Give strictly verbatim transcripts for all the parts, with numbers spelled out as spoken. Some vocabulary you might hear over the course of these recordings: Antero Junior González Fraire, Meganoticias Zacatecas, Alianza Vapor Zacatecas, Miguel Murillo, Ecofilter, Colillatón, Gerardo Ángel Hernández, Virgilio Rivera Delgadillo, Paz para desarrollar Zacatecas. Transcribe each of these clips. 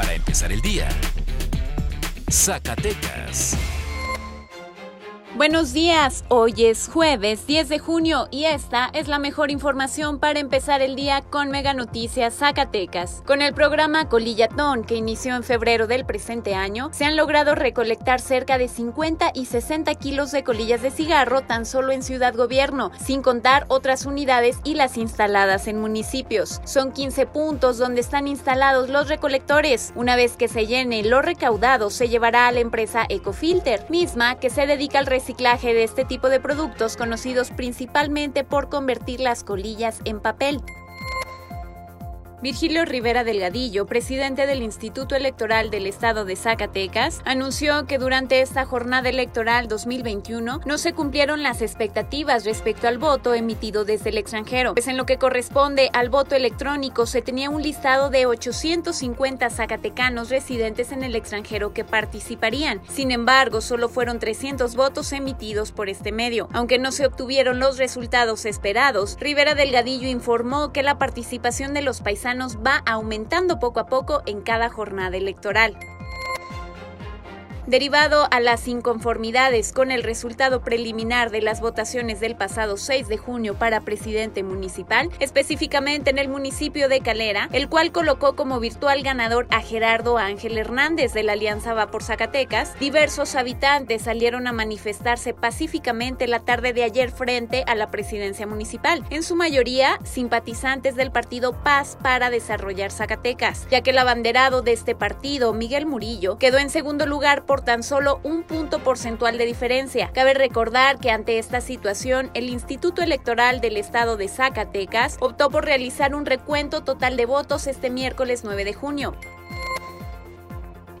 para empezar el día. Zacatecas. Buenos días, hoy es jueves diez de junio y esta es la mejor información para empezar el día con Meganoticias Zacatecas. Con el programa Colillatón, que inició en febrero del presente año, se han logrado recolectar cerca de cincuenta y sesenta kilos de colillas de cigarro tan solo en Ciudad Gobierno, sin contar otras unidades y las instaladas en municipios. Son quince puntos donde están instalados los recolectores. Una vez que se llene lo recaudado, se llevará a la empresa Ecofilter, misma que se dedica al reciclaje reciclaje de este tipo de productos conocidos principalmente por convertir las colillas en papel. Virgilio Rivera Delgadillo, presidente del Instituto Electoral del Estado de Zacatecas, anunció que durante esta jornada electoral dos mil veintiuno no se cumplieron las expectativas respecto al voto emitido desde el extranjero, pues en lo que corresponde al voto electrónico se tenía un listado de ochocientos cincuenta zacatecanos residentes en el extranjero que participarían. Sin embargo, solo fueron trescientos votos emitidos por este medio. Aunque no se obtuvieron los resultados esperados, Rivera Delgadillo informó que la participación de los paisanos va aumentando poco a poco en cada jornada electoral. Derivado a las inconformidades con el resultado preliminar de las votaciones del pasado seis de junio para presidente municipal, específicamente en el municipio de Calera, el cual colocó como virtual ganador a Gerardo Ángel Hernández de la Alianza Vapor Zacatecas, diversos habitantes salieron a manifestarse pacíficamente la tarde de ayer frente a la presidencia municipal, en su mayoría simpatizantes del partido Paz para Desarrollar Zacatecas, ya que el abanderado de este partido, Miguel Murillo, quedó en segundo lugar por tan solo un punto porcentual de diferencia. Cabe recordar que ante esta situación, el Instituto Electoral del Estado de Zacatecas optó por realizar un recuento total de votos este miércoles nueve de junio.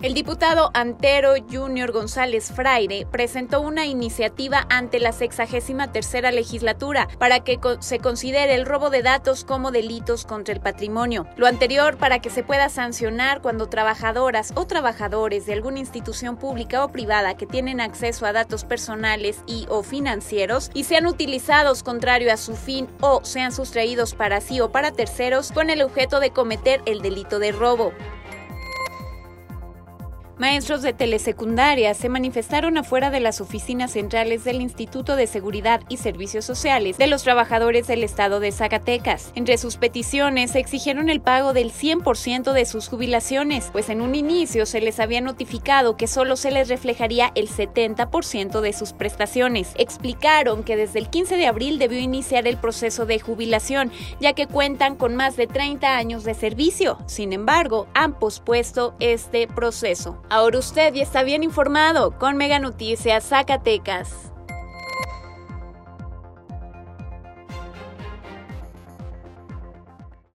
El diputado Antero Junior González Fraire presentó una iniciativa ante la sexagésima tercera legislatura para que se considere el robo de datos como delitos contra el patrimonio. Lo anterior para que se pueda sancionar cuando trabajadoras o trabajadores de alguna institución pública o privada que tienen acceso a datos personales y o financieros y sean utilizados contrario a su fin o sean sustraídos para sí o para terceros con el objeto de cometer el delito de robo. Maestros de telesecundaria se manifestaron afuera de las oficinas centrales del Instituto de Seguridad y Servicios Sociales de los Trabajadores del Estado de Zacatecas. Entre sus peticiones, exigieron el pago del cien por ciento de sus jubilaciones, pues en un inicio se les había notificado que solo se les reflejaría el setenta por ciento de sus prestaciones. Explicaron que desde el quince de abril debió iniciar el proceso de jubilación, ya que cuentan con más de treinta años de servicio. Sin embargo, han pospuesto este proceso. Ahora usted ya está bien informado con Meganoticias Zacatecas.